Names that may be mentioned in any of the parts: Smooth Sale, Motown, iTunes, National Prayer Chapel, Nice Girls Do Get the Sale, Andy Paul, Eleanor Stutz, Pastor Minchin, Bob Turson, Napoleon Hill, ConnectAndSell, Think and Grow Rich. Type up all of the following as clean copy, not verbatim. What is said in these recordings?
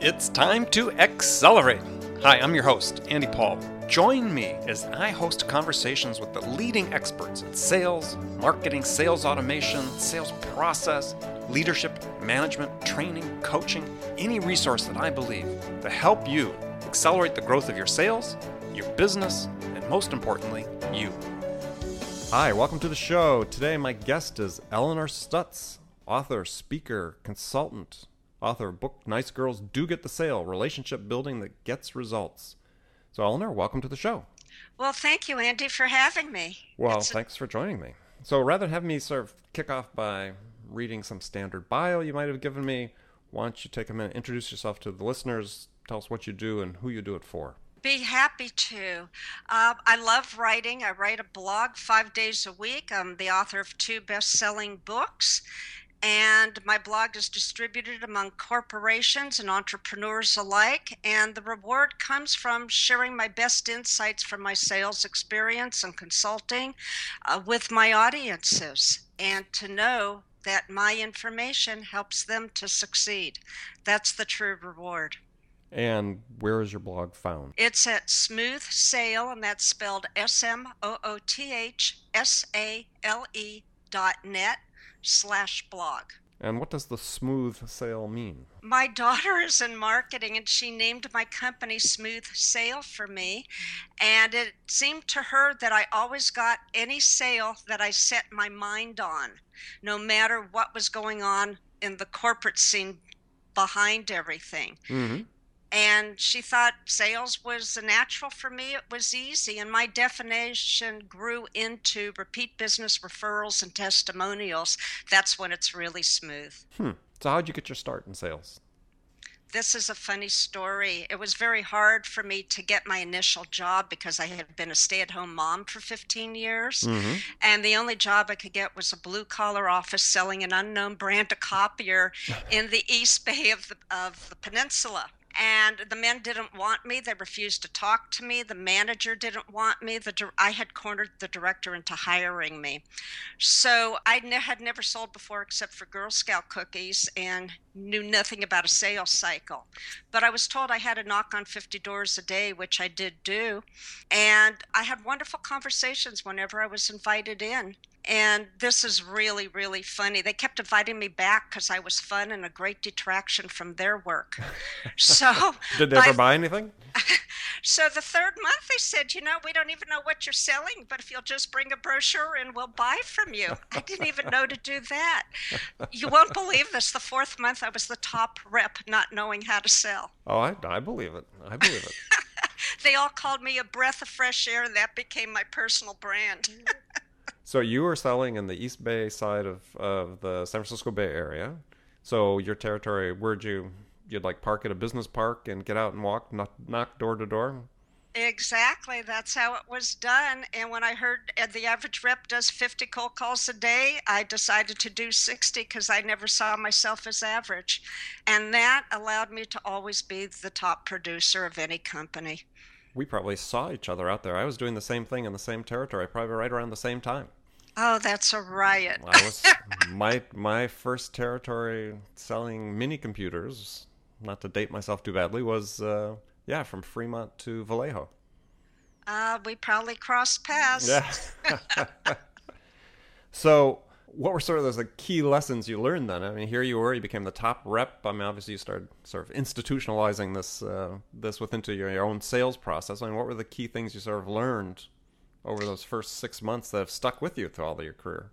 It's time to accelerate. Hi, I'm your host, Andy Paul. Join me as I host conversations with the leading experts in sales, marketing, sales automation, sales process, leadership, management, training, coaching, any resource that I believe to help you accelerate the growth of your sales, your business, and most importantly, you. Hi, welcome to the show. Today, my guest is Eleanor Stutz, author, speaker, consultant, author of book Nice Girls Do Get the Sale, Relationship Building That Gets Results. So Eleanor, welcome to the show. Well, thank you, Andy, for having me. Well, thanks for joining me. So rather than have me sort of kick off by reading some standard bio you might have given me, why don't you take a minute, introduce yourself to the listeners, tell us what you do and who you do it for. Be happy to. I love writing. I write a blog 5 days a week. I'm the author of 2 best-selling books. And my blog is distributed among corporations and entrepreneurs alike. And the reward comes from sharing my best insights from my sales experience and consulting with my audiences, and to know that my information helps them to succeed. That's the true reward. And where is your blog found? It's at Smooth Sale, and that's spelled smoothsale.net/blog. And what does the Smooth Sale mean? My daughter is in marketing, and she named my company Smooth Sale for me. And it seemed to her that I always got any sale that I set my mind on, no matter what was going on in the corporate scene behind everything. Mm-hmm. And she thought sales was natural for me. It was easy. And my definition grew into repeat business, referrals, and testimonials. That's when it's really smooth. So how'd you get your start in sales? This is a funny story. It was very hard for me to get my initial job because I had been a stay-at-home mom for 15 years. Mm-hmm. And the only job I could get was a blue-collar office selling an unknown brand of copier in the East Bay of the peninsula. And the men didn't want me. They refused to talk to me. The manager didn't want me. I had cornered the director into hiring me. So I had never sold before except for Girl Scout cookies and knew nothing about a sales cycle. But I was told I had to knock on 50 doors a day, which I did do. And I had wonderful conversations whenever I was invited in. And this is really, really funny. They kept inviting me back because I was fun and a great detraction from their work. So did they ever buy anything? So the third month they said, we don't even know what you're selling, but if you'll just bring a brochure and we'll buy from you. I didn't even know to do that. You won't believe this. The fourth month I was the top rep not knowing how to sell. Oh, I believe it. I believe it. They all called me a breath of fresh air, and that became my personal brand. So you were selling in the East Bay side of the San Francisco Bay Area. So your territory, where'd you'd like park at a business park and get out and walk, knock door to door? Exactly. That's how it was done. And when I heard the average rep does 50 cold calls a day, I decided to do 60 because I never saw myself as average. And that allowed me to always be the top producer of any company. We probably saw each other out there. I was doing the same thing in the same territory, probably right around the same time. Oh, that's a riot. I was my first territory selling mini computers, not to date myself too badly, was from Fremont to Vallejo. We probably crossed paths. Yeah. So what were sort of those key lessons you learned then? I mean, here you were, you became the top rep. I mean, obviously you started sort of institutionalizing this within your own sales process. I mean, what were the key things you sort of learned over those first 6 months that have stuck with you through all of your career?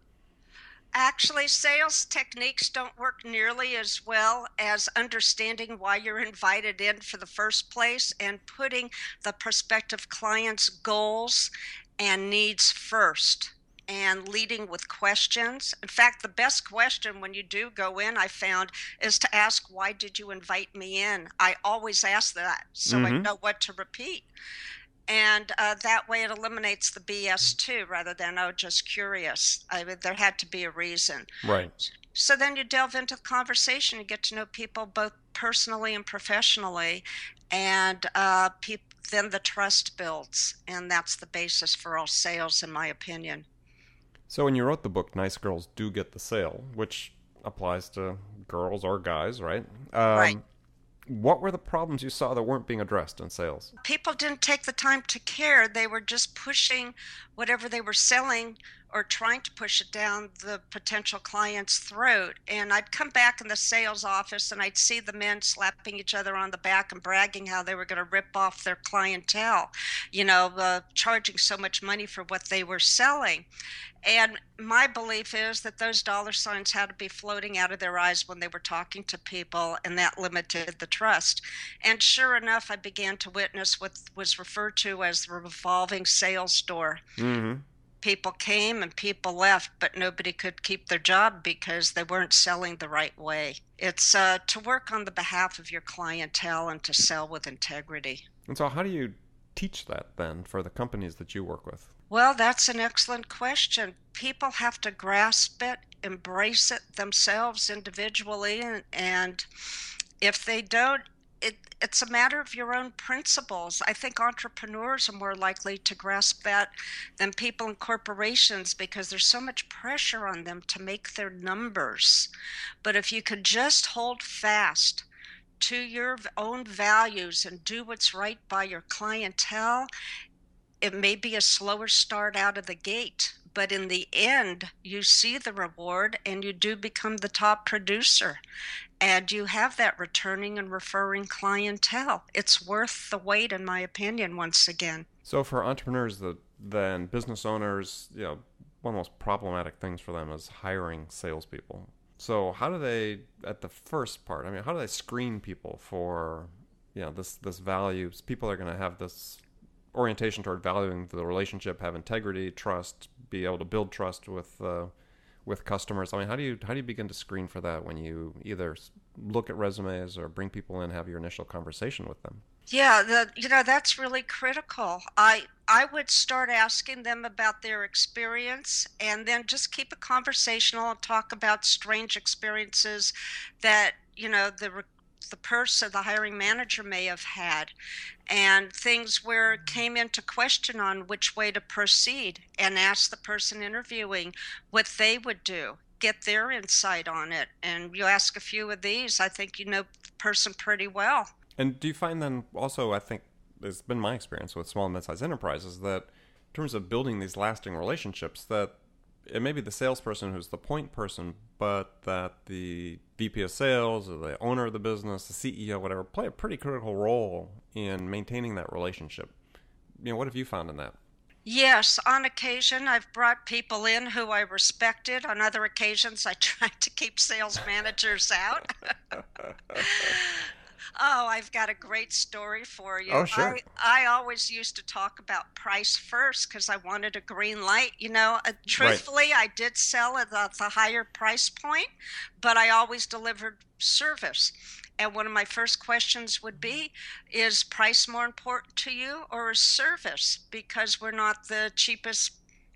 Actually, sales techniques don't work nearly as well as understanding why you're invited in for the first place and putting the prospective client's goals and needs first, and leading with questions. In fact, the best question when you do go in, I found, is to ask, why did you invite me in? I always ask that, so I know what to repeat. And that way it eliminates the BS too, rather than, just curious. I mean, there had to be a reason. Right. So then you delve into the conversation, you get to know people both personally and professionally, and then the trust builds, and that's the basis for all sales, in my opinion. So when you wrote the book, Nice Girls Do Get the Sale, which applies to girls or guys, right? Right. What were the problems you saw that weren't being addressed in sales? People didn't take the time to care. They were just pushing whatever they were selling or trying to push it down the potential client's throat. And I'd come back in the sales office and I'd see the men slapping each other on the back and bragging how they were going to rip off their clientele, charging so much money for what they were selling. And my belief is that those dollar signs had to be floating out of their eyes when they were talking to people, and that limited the trust. And sure enough, I began to witness what was referred to as the revolving sales door. Mm-hmm. People came and people left, but nobody could keep their job because they weren't selling the right way. It's to work on the behalf of your clientele and to sell with integrity. And so how do you teach that then for the companies that you work with? Well, that's an excellent question. People have to grasp it, embrace it themselves individually, and if they don't, it's a matter of your own principles. I think entrepreneurs are more likely to grasp that than people in corporations because there's so much pressure on them to make their numbers. But if you could just hold fast to your own values and do what's right by your clientele, it may be a slower start out of the gate, but in the end, you see the reward and you do become the top producer. And you have that returning and referring clientele. It's worth the wait, in my opinion, once again. So for entrepreneurs then business owners, one of the most problematic things for them is hiring salespeople. So how do they, at the first part, how do they screen people for this value? People are going to have this orientation toward valuing the relationship, have integrity, trust, be able to build trust with customers. How do you begin to screen for that when you either look at resumes or bring people in, have your initial conversation with them? Yeah, that's really critical. I would start asking them about their experience and then just keep it conversational and talk about strange experiences that, the person, the hiring manager may have had, and things where it came into question on which way to proceed, and ask the person interviewing what they would do, get their insight on it. And you ask a few of these, I think the person pretty well. And do you find then also, I think it's been my experience with small and mid-sized enterprises, that in terms of building these lasting relationships, that it may be the salesperson who's the point person, but that the VP of sales or the owner of the business, the CEO, whatever, play a pretty critical role in maintaining that relationship. What have you found in that? Yes, on occasion I've brought people in who I respected. On other occasions I tried to keep sales managers out. Oh, I've got a great story for you. Oh, sure. I always used to talk about price first because I wanted a green light. Truthfully, right. I did sell at the higher price point, but I always delivered service. And one of my first questions would be, is price more important to you or is service? Because we're not the cheapest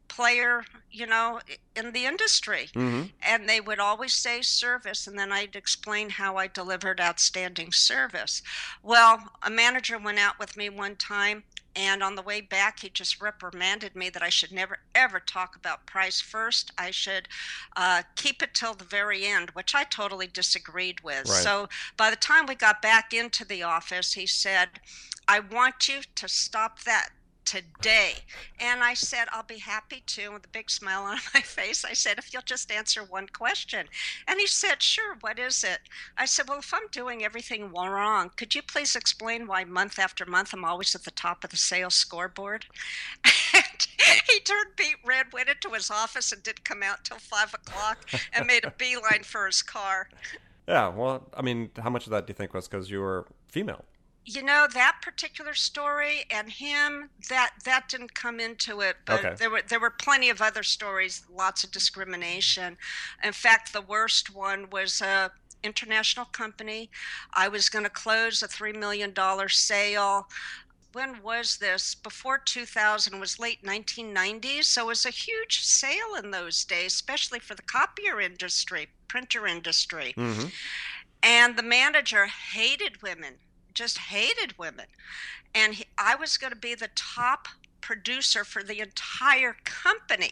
player, in the industry. Mm-hmm. And they would always say service, and then I'd explain how I delivered outstanding service. Well, a manager went out with me one time, and on the way back, he just reprimanded me that I should never, ever talk about price first. I should keep it till the very end, which I totally disagreed with. Right. So by the time we got back into the office, he said, I want you to stop that today. And I said, I'll be happy to, with a big smile on my face. I said, if you'll just answer one question. And he said, sure, what is it? I said, well, if I'm doing everything wrong, could you please explain why month after month I'm always at the top of the sales scoreboard? And he turned beet red, went into his office and didn't come out till 5 o'clock and made a beeline for his car. Yeah, well, how much of that do you think was because you were female? That particular story and him, that didn't come into it, but okay. There were plenty of other stories, lots of discrimination. In fact, the worst one was an international company. I was going to close a $3 million sale. When was this? Before 2000, it was late 1990s. So it was a huge sale in those days, especially for the copier industry, printer industry. Mm-hmm. And the manager hated women. Just hated women. And I was going to be the top producer for the entire company.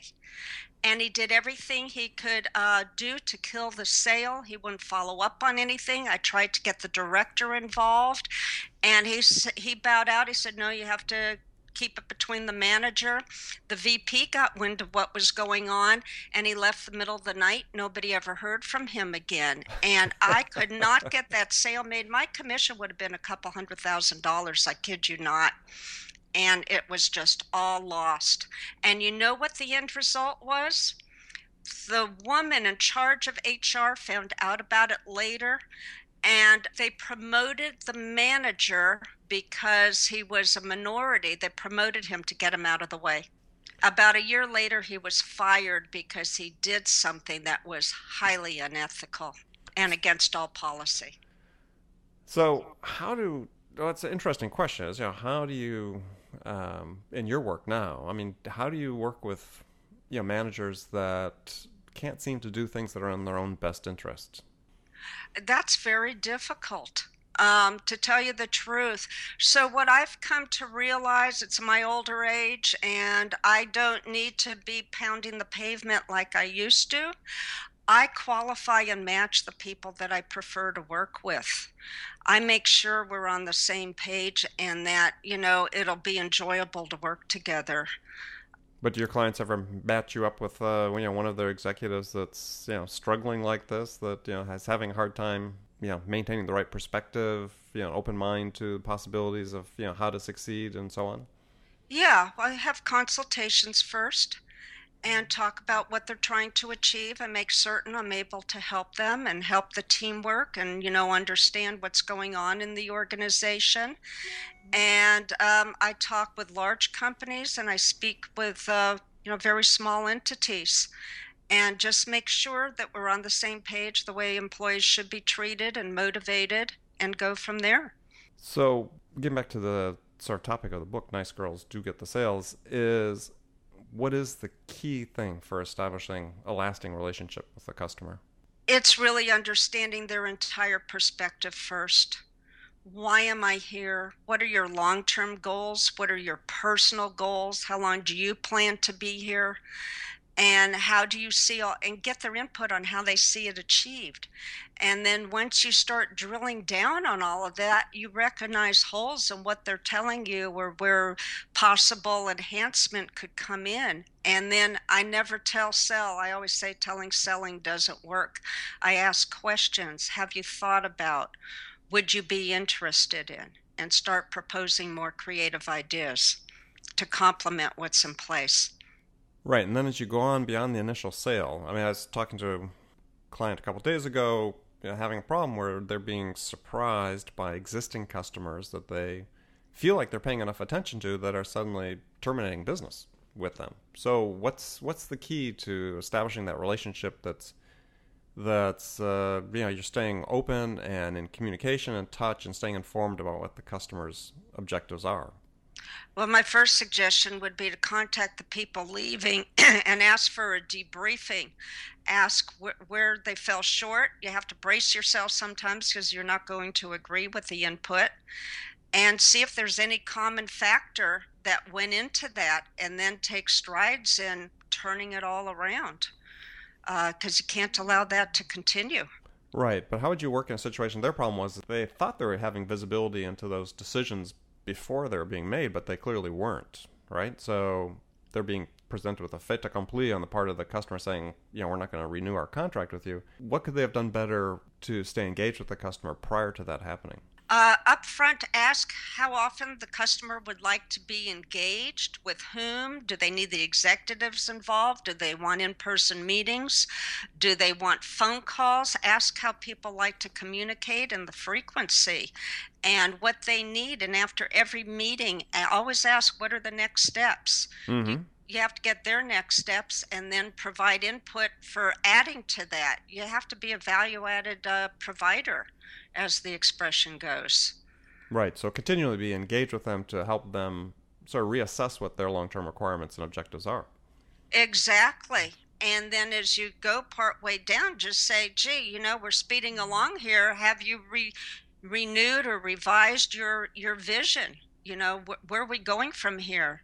and he did everything he could do to kill the sale. He wouldn't follow up on anything. I tried to get the director involved, and he bowed out. He said, no, you have to keep it between the manager. The VP got wind of what was going on, and he left the middle of the night. Nobody ever heard from him again. And I could not get that sale made. My commission would have been $200,000. I kid you not. And it was just all lost. And you know what the end result was? The woman in charge of HR found out about it later, and they promoted the manager because he was a minority. They promoted him to get him out of the way. About a year later, he was fired because he did something that was highly unethical and against all policy. So that's an interesting question. Is, how do you, in your work now, I mean, how do you work with, managers that can't seem to do things that are in their own best interest? That's very difficult, to tell you the truth. So what I've come to realize, it's my older age, and I don't need to be pounding the pavement like I used to. I qualify and match the people that I prefer to work with. I make sure we're on the same page and that, it'll be enjoyable to work together. But do your clients ever match you up with one of their executives that's struggling like this, that has having a hard time maintaining the right perspective, open mind to possibilities of how to succeed and so on? Yeah, I have consultations first and talk about what they're trying to achieve and make certain I'm able to help them and help the teamwork and understand what's going on in the organization. And I talk with large companies, and I speak with, very small entities, and just make sure that we're on the same page, the way employees should be treated and motivated, and go from there. So getting back to the sort of topic of the book, Nice Girls Do Get the Sales, is what is the key thing for establishing a lasting relationship with the customer? It's really understanding their entire perspective first. Why am I here? What are your long-term goals? What are your personal goals? How long do you plan to be here? And how do you see and get their input on how they see it achieved? And then once you start drilling down on all of that, you recognize holes in what they're telling you or where possible enhancement could come in. And then I never tell sell. I always say selling doesn't work. I ask questions. Have you thought about? Would you be interested in? And start proposing more creative ideas to complement what's in place. Right, and then as you go on beyond the initial sale, I mean, I was talking to a client a couple of days ago, having a problem where they're being surprised by existing customers that they feel like they're paying enough attention to that are suddenly terminating business with them. So what's the key to establishing that relationship that's you're staying open and in communication and touch and staying informed about what the customer's objectives are? Well, my first suggestion would be to contact the people leaving and ask for a debriefing. Ask where they fell short. You have to brace yourself sometimes because you're not going to agree with the input. And see if there's any common factor that went into that, and then take strides in turning it all around. Because you can't allow that to continue. Right, but how would you work in a situation? Their problem was that they thought they were having visibility into those decisions before they were being made, but they clearly weren't, right? So they're being presented with a fait accompli on the part of the customer saying, we're not going to renew our contract with you. What could they have done better to stay engaged with the customer prior to that happening? Up front, ask how often the customer would like to be engaged, with whom, do they need the executives involved, do they want in-person meetings, do they want phone calls, ask how people like to communicate and the frequency and what they need. And after every meeting, I always ask, what are the next steps? Mm-hmm. You have to get their next steps and then provide input for adding to that. You have to be a value-added provider, as the expression goes. Right. So continually be engaged with them to help them sort of reassess what their long-term requirements and objectives are. Exactly. And then as you go partway down, just say, gee, we're speeding along here. Have you renewed or revised your vision? Where are we going from here?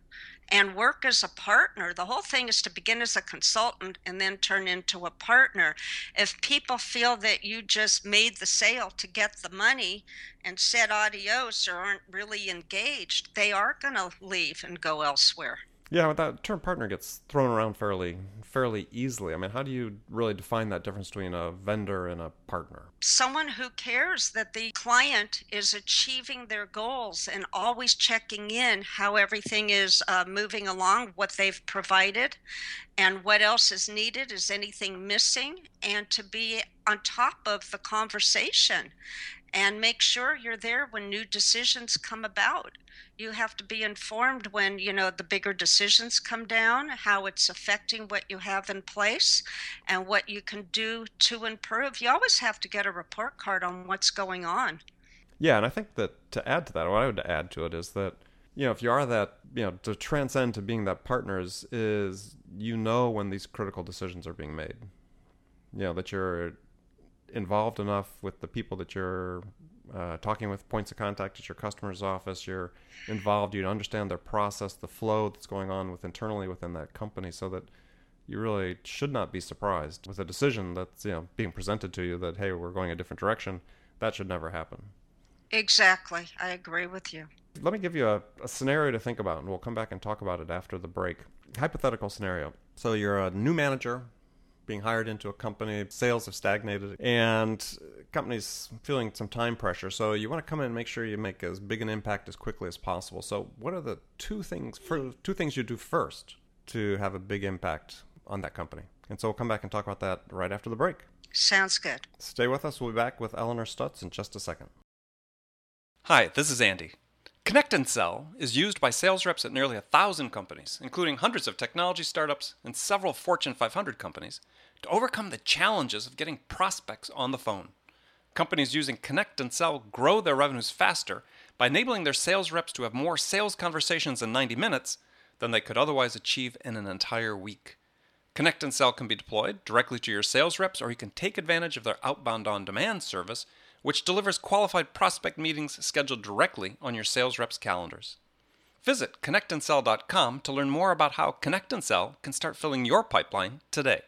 and work as a partner. The whole thing is to begin as a consultant and then turn into a partner. If people feel that you just made the sale to get the money and said adios or aren't really engaged, they are going to leave and go elsewhere. Yeah, but that term partner gets thrown around fairly easily. I mean, how do you really define that difference between a vendor and a partner? Someone who cares that the client is achieving their goals and always checking in how everything is moving along, what they've provided, and what else is needed, is anything missing, and to be on top of the conversation and make sure you're there when new decisions come about. You have to be informed when, you know, the bigger decisions come down, how it's affecting what you have in place and what you can do to improve. You always have to get a report card on what's going on. Yeah, and I think that to add to that, what I would add to it is that, you know, if you are that, you know, to transcend to being that partner is, you know, when these critical decisions are being made, you know, that you're involved enough with the people that you're talking with, points of contact at your customer's office, you're involved, you understand their process, the flow that's going on with internally within that company, so that you really should not be surprised with a decision that's, you know, being presented to you that, hey, we're going a different direction. That should never happen. Exactly. I agree with you. Let me give you a scenario to think about, and we'll come back and talk about it after the break. Hypothetical scenario. So you're a new manager being hired into a company, sales have stagnated, and companies feeling some time pressure. So you want to come in and make sure you make as big an impact as quickly as possible. So what are the two things you do first to have a big impact on that company? And so we'll come back and talk about that right after the break. Sounds good. Stay with us. We'll be back with Eleanor Stutz in just a second. Hi, this is Andy. Connect and Sell is used by sales reps at nearly 1,000 companies, including hundreds of technology startups and several Fortune 500 companies, to overcome the challenges of getting prospects on the phone. Companies using Connect and Sell grow their revenues faster by enabling their sales reps to have more sales conversations in 90 minutes than they could otherwise achieve in an entire week. Connect and Sell can be deployed directly to your sales reps, or you can take advantage of their outbound on-demand service, which delivers qualified prospect meetings scheduled directly on your sales reps' calendars. Visit ConnectAndSell.com to learn more about how Connect and Sell can start filling your pipeline today.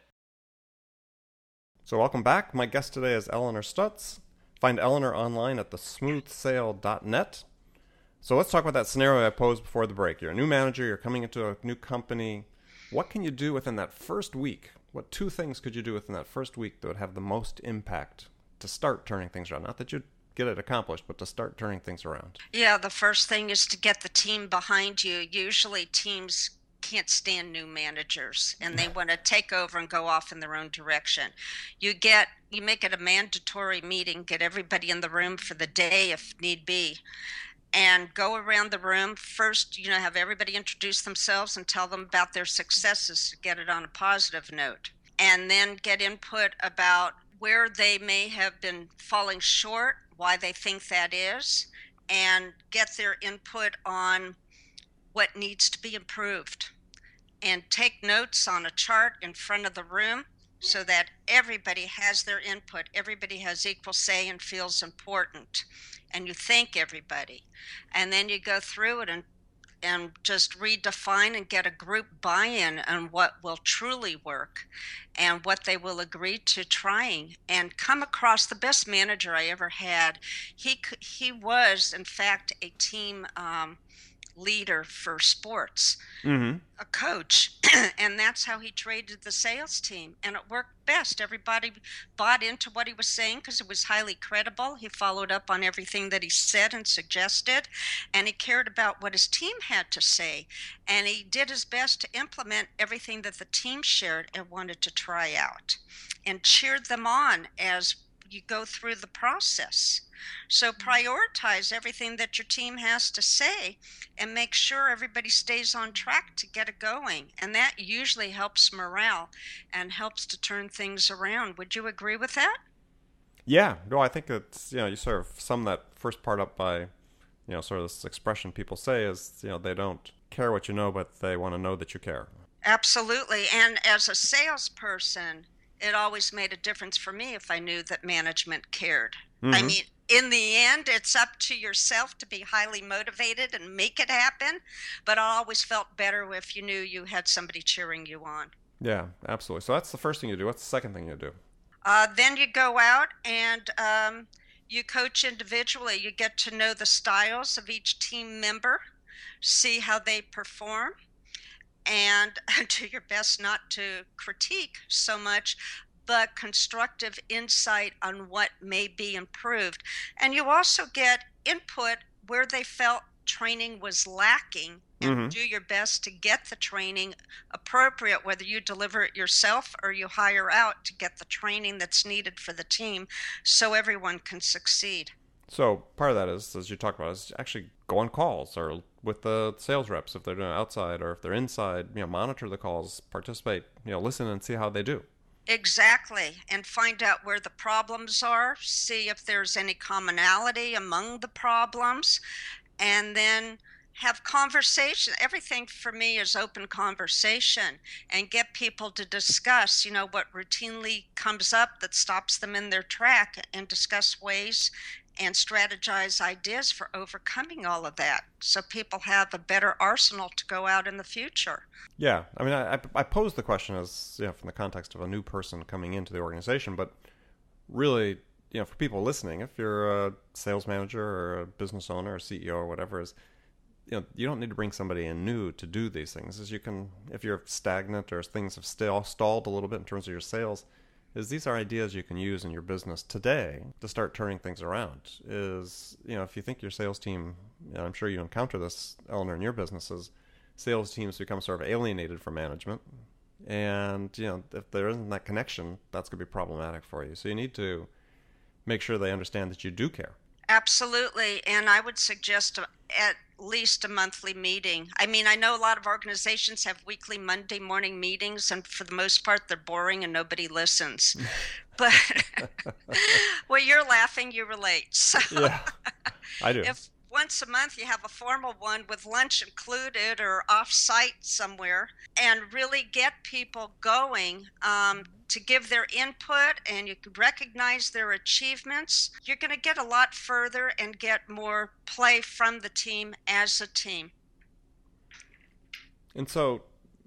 So welcome back. My guest today is Eleanor Stutz. Find Eleanor online at thesmoothsale.net. So let's talk about that scenario I posed before the break. You're a new manager. You're coming into a new company. What can you do within that first week? What two things could you do within that first week that would have the most impact to start turning things around? Not that you'd get it accomplished, but to start turning things around. Yeah, the first thing is to get the team behind you. Usually teams can't stand new managers and they want to take over and go off in their own direction. You make it a mandatory meeting, get everybody in the room for the day if need be, and go around the room. First, you know, have everybody introduce themselves and tell them about their successes to get it on a positive note. And then get input about where they may have been falling short, why they think that is, and get their input on what needs to be improved. And take notes on a chart in front of the room so that everybody has their input, everybody has equal say and feels important. And you thank everybody. And then you go through it and just redefine and get a group buy-in on what will truly work and what they will agree to trying, and come across the best manager I ever had. He was, in fact, a team leader for sports, a coach, and that's how he traded the sales team, and it worked best. Everybody bought into what he was saying because it was highly credible. He followed up on everything that he said and suggested, and he cared about what his team had to say, and he did his best to implement everything that the team shared and wanted to try out, and cheered them on as you go through the process. So prioritize everything that your team has to say and make sure everybody stays on track to get it going. And that usually helps morale and helps to turn things around. Would you agree with that? Yeah. No, I think it's, you know, you sort of sum that first part up by, you know, sort of this expression people say is, you know, they don't care what you know, but they want to know that you care. Absolutely. And as a salesperson, it always made a difference for me if I knew that management cared. I mean, In the end, it's up to yourself to be highly motivated and make it happen. But I always felt better if you knew you had somebody cheering you on. Yeah, absolutely. So that's the first thing you do. What's the second thing you do? Then you go out and you coach individually. You get to know the styles of each team member, see how they perform, and do your best not to critique so much, but constructive insight on what may be improved. And you also get input where they felt training was lacking, and do your best to get the training appropriate, whether you deliver it yourself or you hire out to get the training that's needed for the team so everyone can succeed. So part of that is, as you talk about, is actually go on calls or with the sales reps if they're doing outside, or if they're inside, you know, monitor the calls, participate, you know, listen and see how they do. Exactly. And find out where the problems are, see if there's any commonality among the problems, and then have conversation. Everything for me is open conversation, and get people to discuss, you know, what routinely comes up that stops them in their track, and discuss ways and strategize ideas for overcoming all of that, so people have a better arsenal to go out in the future. Yeah, I mean, I pose the question as, you know, from the context of a new person coming into the organization, but really, you know, for people listening, if you're a sales manager or a business owner or CEO or whatever, is, you know, you don't need to bring somebody in new to do these things. As you can, if you're stagnant or things have stalled a little bit in terms of your sales, is these are ideas you can use in your business today to start turning things around. Is, you know, if you think your sales team, and I'm sure you encounter this, Eleanor, in your businesses, sales teams become sort of alienated from management. And, you know, if there isn't that connection, that's going to be problematic for you. So you need to make sure they understand that you do care. Absolutely. And I would suggest at least a monthly meeting. I mean, I know a lot of organizations have weekly Monday morning meetings, and for the most part, they're boring and nobody listens. But well, you're laughing, you relate. So yeah, I do. If once a month you have a formal one with lunch included or off-site somewhere, and really get people going to give their input, and you can recognize their achievements, you're going to get a lot further and get more play from the team as a team. And so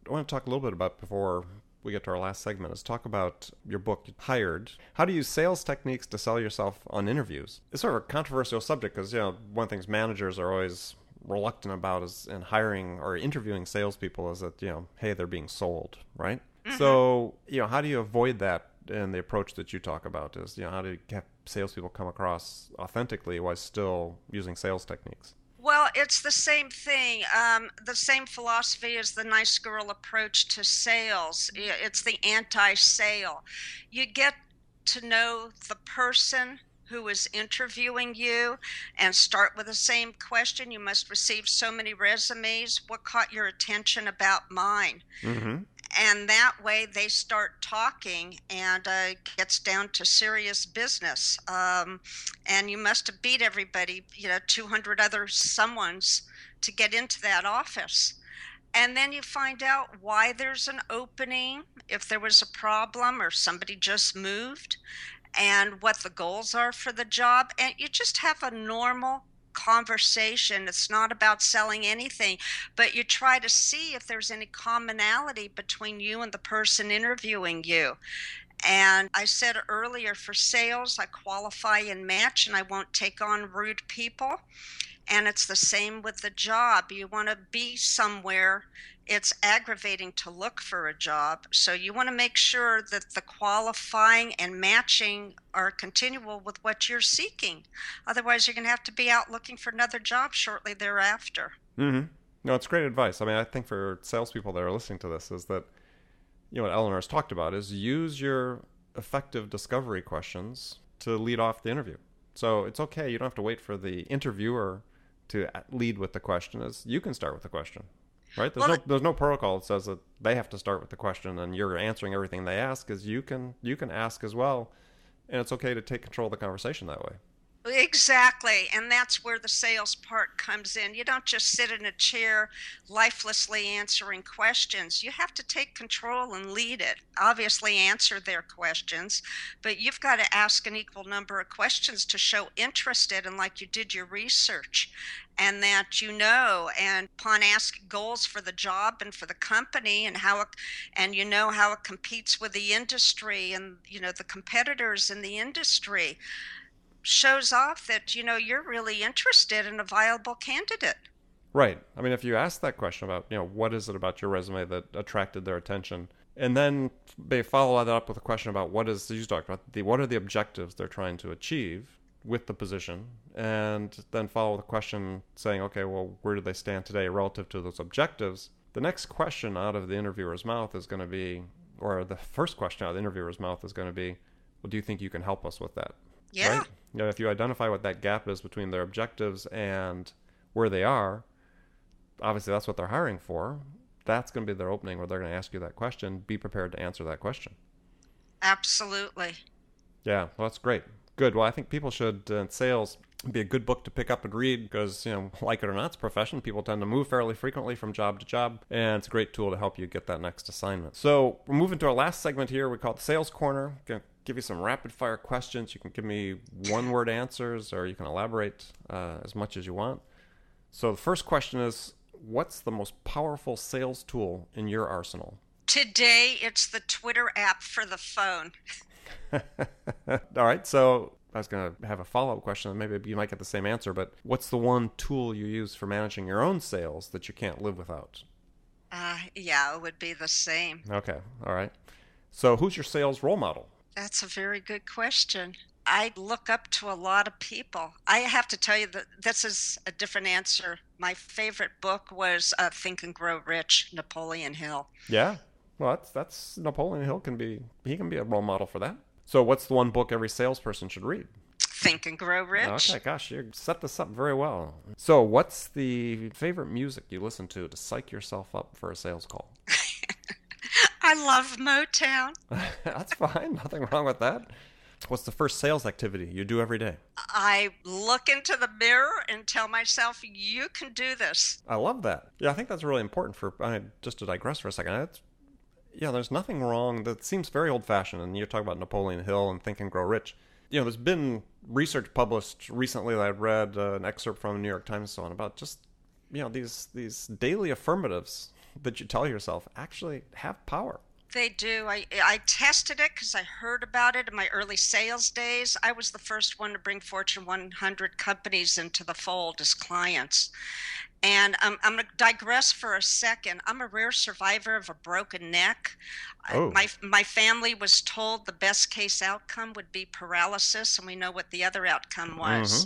I want to talk a little bit about, before we get to our last segment, is talk about your book, Hired. How do you use sales techniques to sell yourself on interviews? It's sort of a controversial subject because, you know, one of the things managers are always reluctant about is in hiring or interviewing salespeople is that, you know, hey, they're being sold, right? So, you know, how do you avoid that? And the approach that you talk about is, you know, how do you have salespeople come across authentically while still using sales techniques? Well, it's the same thing. The same philosophy as the nice girl approach to sales. It's the anti-sale. You get to know the person who is interviewing you and start with the same question. You must receive so many resumes. What caught your attention about mine? And that way they start talking, and gets down to serious business. And you must have beat everybody, you know, 200 other someones to get into that office. And then you find out why there's an opening, if there was a problem or somebody just moved, and what the goals are for the job. And you just have a normal conversation. It's not about selling anything, but you try to see if there's any commonality between you and the person interviewing you. And I said earlier, for sales, I qualify and match, and I won't take on rude people. And it's the same with the job. You want to be somewhere. It's aggravating to look for a job. So you want to make sure that the qualifying and matching are continual with what you're seeking. Otherwise, you're going to have to be out looking for another job shortly thereafter. No, it's great advice. I mean, I think for salespeople that are listening to this is that, you know, what Eleanor has talked about is use your effective discovery questions to lead off the interview. So it's okay. You don't have to wait for the interviewer to lead with the question. You can start with the question, right? There's no protocol that says that they have to start with the question and you're answering everything they ask. You can ask as well, and it's okay to take control of the conversation that way. Exactly. And that's where the sales part comes in. You don't just sit in a chair lifelessly answering questions. You have to take control and lead it. Obviously answer their questions, but you've got to ask an equal number of questions to show interested and like you did your research and that you know, and upon asking goals for the job and for the company and how it, and you know how it competes with the industry and you know the competitors in the industry. Shows off that, you know, you're really interested in a viable candidate. Right. I mean, if you ask that question about, you know, what is it about your resume that attracted their attention? And then they follow that up with a question about what is, you talked about, what are the objectives they're trying to achieve with the position? And then follow the question saying, okay, well, where do they stand today relative to those objectives? The next question out of the interviewer's mouth is going to be, or the first question out of the interviewer's mouth is going to be, well, do you think you can help us with that? Yeah. Right? You know, if you identify what that gap is between their objectives and where they are, obviously that's what they're hiring for. That's going to be their opening where they're going to ask you that question. Be prepared to answer that question. Absolutely. Yeah, well, that's great. Good. Well, I think people should, sales be a good book to pick up and read because, you know, like it or not, it's a profession. People tend to move fairly frequently from job to job, and it's a great tool to help you get that next assignment. So we're moving to our last segment here. We call it the Sales Corner. Give you some rapid fire questions. You can give me one word answers or you can elaborate as much as you want. So the first question is, what's the most powerful sales tool in your arsenal? Today, it's the Twitter app for the phone. All right. So I was going to have a follow-up question. Maybe you might get the same answer, but what's the one tool you use for managing your own sales that you can't live without? Yeah, it would be the same. Okay. All right. So who's your sales role model? That's a very good question. I look up to a lot of people. I have to tell you that this is a different answer. My favorite book was Think and Grow Rich, Napoleon Hill. Yeah. Well, that's Napoleon Hill can be a role model for that. So what's the one book every salesperson should read? Think and Grow Rich. Okay, gosh, you set this up very well. So what's the favorite music you listen to psych yourself up for a sales call? I love Motown. That's fine. Nothing wrong with that. What's the first sales activity you do every day? I look into the mirror and tell myself, you can do this. I love that. Yeah, I think that's really important for, just to digress for a second, there's nothing wrong. That seems very old-fashioned, and you're talking about Napoleon Hill and Think and Grow Rich. You know, there's been research published recently that I read an excerpt from the New York Times and so on about just, you know, these daily affirmatives that you tell yourself actually have power. They do. I tested it because I heard about it in my early sales days. I was the first one to bring Fortune 100 companies into the fold as clients. And I'm going to digress for a second. I'm a rare survivor of a broken neck. Oh. My family was told the best case outcome would be paralysis, and we know what the other outcome was.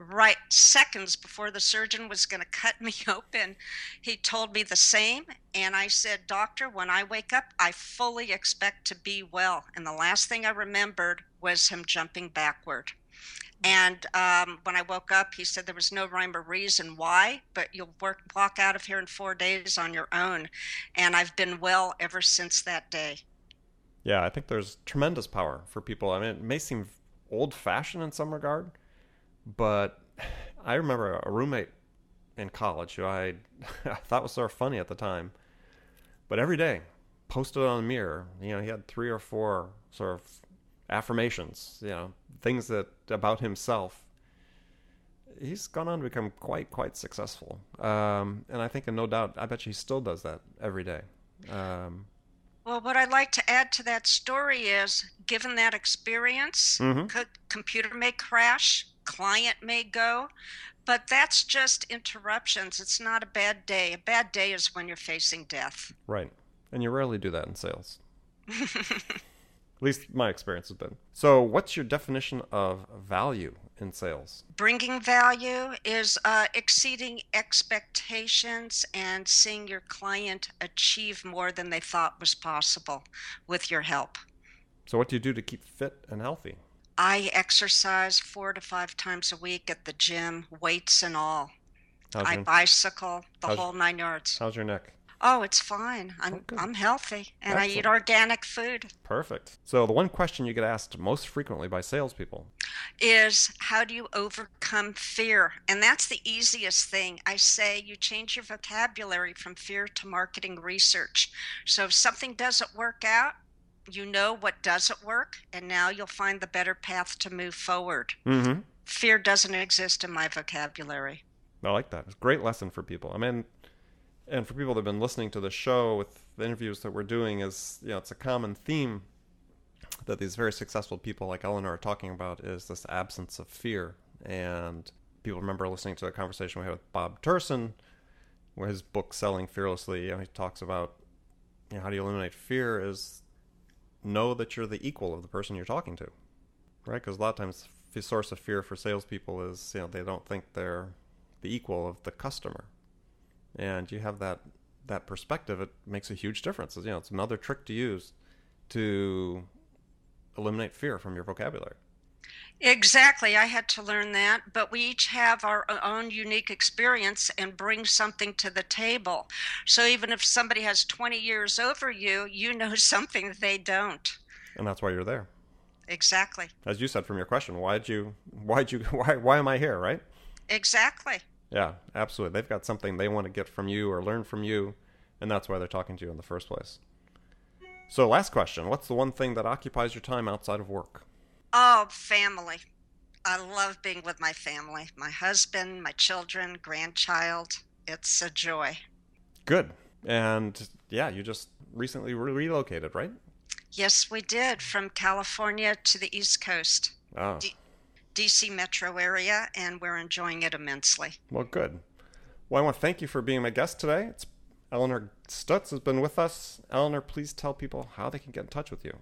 Mm-hmm. Right seconds before the surgeon was going to cut me open, he told me the same. And I said, Doctor, when I wake up, I fully expect to be well. And the last thing I remembered was him jumping backward. And when I woke up, he said there was no rhyme or reason why, but you'll walk out of here in 4 days on your own. And I've been well ever since that day. Yeah, I think there's tremendous power for people. I mean, it may seem old-fashioned in some regard, but I remember a roommate in college who I thought was sort of funny at the time, but every day posted on the mirror, you know, he had 3 or 4 sort of affirmations, you know, things that about himself. He's gone on to become quite successful, and I think, and no doubt, I bet he still does that every day. Well, what I'd like to add to that story is, given that experience, mm-hmm. Computer may crash, client may go, but that's just interruptions. It's not a bad day. A bad day is when you're facing death. Right, and you rarely do that in sales. At least my experience has been. So what's your definition of value in sales? Bringing value is exceeding expectations and seeing your client achieve more than they thought was possible with your help. So what do you do to keep fit and healthy? I exercise 4 to 5 times a week at the gym, weights and all. I bicycle, the whole 9 yards. How's your neck? Oh, it's fine. I'm healthy, and excellent. I eat organic food. Perfect. So the one question you get asked most frequently by salespeople is, how do you overcome fear? And that's the easiest thing. I say you change your vocabulary from fear to marketing research. So if something doesn't work out, you know what doesn't work, and now you'll find the better path to move forward. Mm-hmm. Fear doesn't exist in my vocabulary. I like that. It's a great lesson for people. I mean, and for people that have been listening to the show with the interviews that we're doing, is, you know, it's a common theme that these very successful people like Eleanor are talking about, is this absence of fear. And people remember listening to a conversation we had with Bob Turson, where his book Selling Fearlessly, you know, he talks about, you know, how do you eliminate fear is know that you're the equal of the person you're talking to, right? Because a lot of times the source of fear for salespeople is, you know, they don't think they're the equal of the customer. And you have that perspective, it makes a huge difference. You know, it's another trick to use to eliminate fear from your vocabulary. Exactly. I had to learn that, but we each have our own unique experience and bring something to the table. So even if somebody has 20 years over you, you know something that they don't. And that's why you're there. Exactly. As you said from your question, why am I here, right? Exactly. Yeah, absolutely. They've got something they want to get from you or learn from you, and that's why they're talking to you in the first place. So last question, what's the one thing that occupies your time outside of work? Oh, family. I love being with my family, my husband, my children, grandchild. It's a joy. Good. And yeah, you just recently relocated, right? Yes, we did, from California to the East Coast. Oh. DC metro area, and we're enjoying it immensely. Well, good. Well, I want to thank you for being my guest today. It's Eleanor Stutz has been with us. Eleanor, please tell people how they can get in touch with you.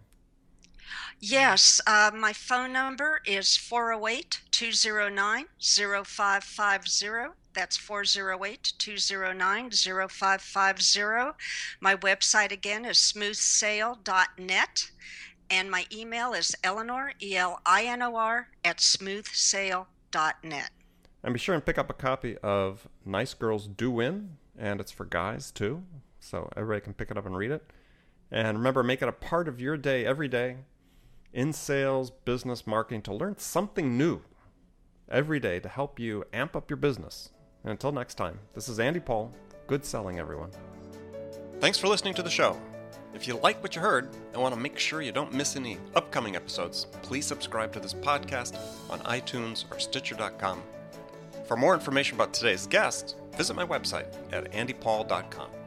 Yes, my phone number is 408-209-0550. That's 408-209-0550. My website again is smoothsale.net. And my email is Eleanor, ELINOR, @smoothsale.net. And be sure and pick up a copy of Nice Girls Do Win, and it's for guys too, so everybody can pick it up and read it. And remember, make it a part of your day every day in sales, business, marketing, to learn something new every day to help you amp up your business. And until next time, this is Andy Paul. Good selling, everyone. Thanks for listening to the show. If you like what you heard and want to make sure you don't miss any upcoming episodes, please subscribe to this podcast on iTunes or Stitcher.com. For more information about today's guest, visit my website at andypaul.com.